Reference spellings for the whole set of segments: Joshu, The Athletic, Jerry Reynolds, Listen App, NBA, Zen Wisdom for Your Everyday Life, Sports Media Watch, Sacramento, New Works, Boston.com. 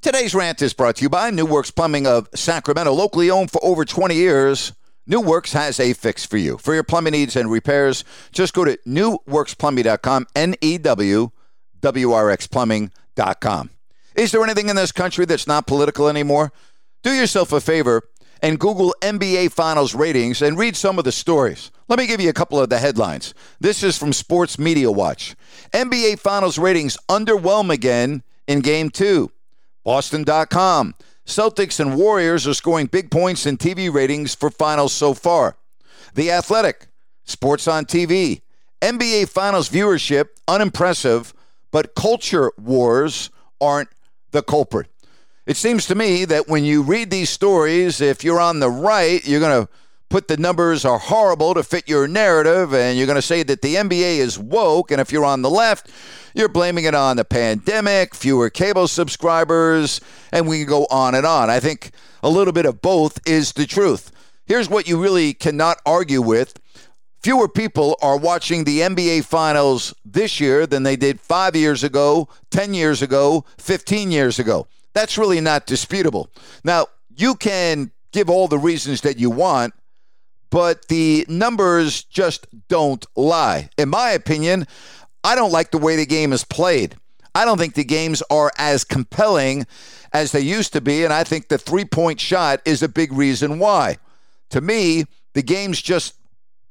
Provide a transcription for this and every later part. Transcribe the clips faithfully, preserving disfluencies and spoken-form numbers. Today's rant is brought to you by New Works Plumbing of Sacramento. Locally owned for over twenty years, New Works has a fix for you. For your plumbing needs and repairs, just go to new works plumbing dot com, N E W W R X plumbing dot com. Is there anything in this country that's not political anymore? Do yourself a favor and Google N B A Finals ratings and read some of the stories. Let me give you a couple of the headlines. This is from Sports Media Watch. N B A Finals ratings underwhelm again in Game two. Boston dot com, Celtics and Warriors are scoring big points in T V ratings for finals so far. The Athletic, sports on T V. N B A Finals viewership, unimpressive, but culture wars aren't the culprit. It seems to me that when you read these stories, if you're on the right, you're going to put the numbers are horrible to fit your narrative, and you're going to say that the N B A is woke, and if you're on the left, you're blaming it on the pandemic, fewer cable subscribers, and we can go on and on. I think a little bit of both is the truth. Here's what you really cannot argue with. Fewer people are watching the N B A Finals this year than they did five years ago, ten years ago, fifteen years ago. That's really not disputable. Now, you can give all the reasons that you want, but the numbers just don't lie. In my opinion, I don't like the way the game is played. I don't think the games are as compelling as they used to be, and I think the three-point shot is a big reason why. To me, the games just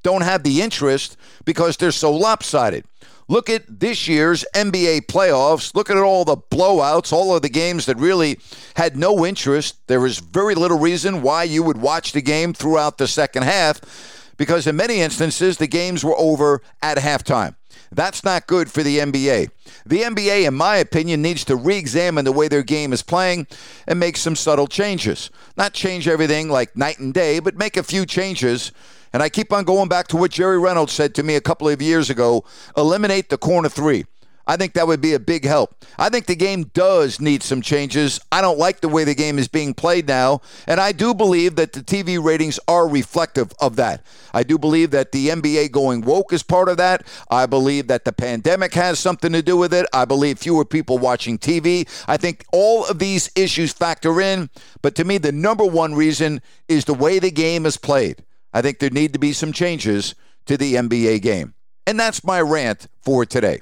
don't have the interest because they're so lopsided. Look at this year's N B A playoffs. Look at all the blowouts, all of the games that really had no interest. There was very little reason why you would watch the game throughout the second half because in many instances, the games were over at halftime. That's not good for the N B A. The N B A, in my opinion, needs to re-examine the way their game is playing and make some subtle changes. Not change everything like night and day, but make a few changes. And I keep on going back to what Jerry Reynolds said to me a couple of years ago, eliminate the corner three. I think that would be a big help. I think the game does need some changes. I don't like the way the game is being played now, and I do believe that the T V ratings are reflective of that. I do believe that the N B A going woke is part of that. I believe that the pandemic has something to do with it. I believe fewer people watching T V. I think all of these issues factor in, but to me, the number one reason is the way the game is played. I think there need to be some changes to the N B A game. And that's my rant for today.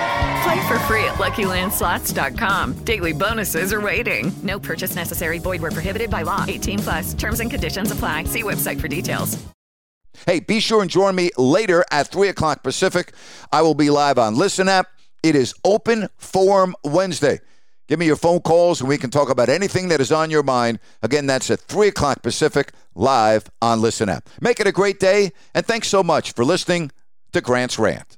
Play for free at lucky land slots dot com. Daily bonuses are waiting. No purchase necessary. Void where prohibited by law. eighteen plus. Terms and conditions apply. See website for details. Hey, be sure and join me later at three o'clock Pacific. I will be live on Listen App. It is Open Forum Wednesday. Give me your phone calls, and we can talk about anything that is on your mind. Again, that's at three o'clock Pacific, live on Listen App. Make it a great day, and thanks so much for listening to Grant's Rant.